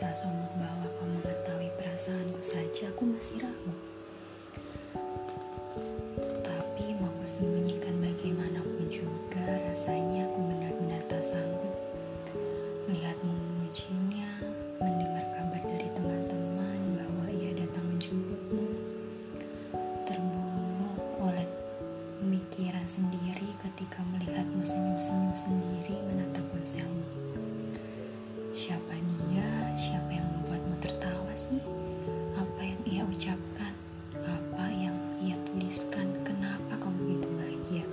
bisa sombong bahwa kau mengetahui perasaanku saja, aku masih ragu. Tapi mau sembunyikan bagaimanapun juga, rasanya aku benar-benar tak sanggup melihatmu memujinya, mendengar kabar dari teman-teman bahwa ia datang menjemputmu, terbunuh oleh pemikiran sendiri ketika melihatmu senyum-senyum sendiri menatap wajahmu. Siapa dia? Siapa yang membuatmu tertawa sih? Apa yang ia ucapkan? Apa yang ia tuliskan? Kenapa kau begitu bahagia?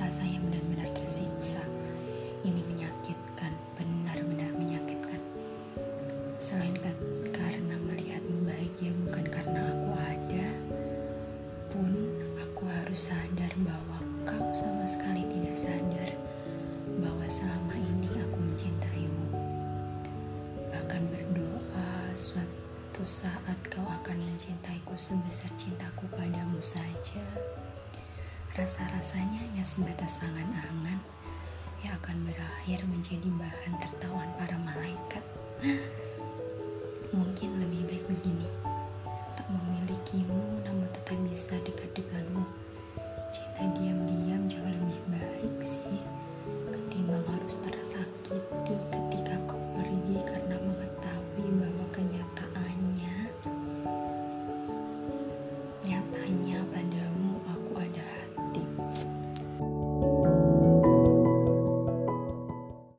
Rasanya benar-benar tersiksa. Ini menyakitkan, benar-benar menyakitkan. Selain karena melihatmu bahagia, bukan karena aku ada pun, aku harus sadar bahwa kau sama sekali tidak sadar bahwa selama ini aku mencintaimu. Bahkan berdoa suatu saat kau akan mencintaiku sebesar cintaku padamu saja. Rasa-rasanya hanya sebatas angan-angan yang akan berakhir menjadi bahan tertawaan para malaikat.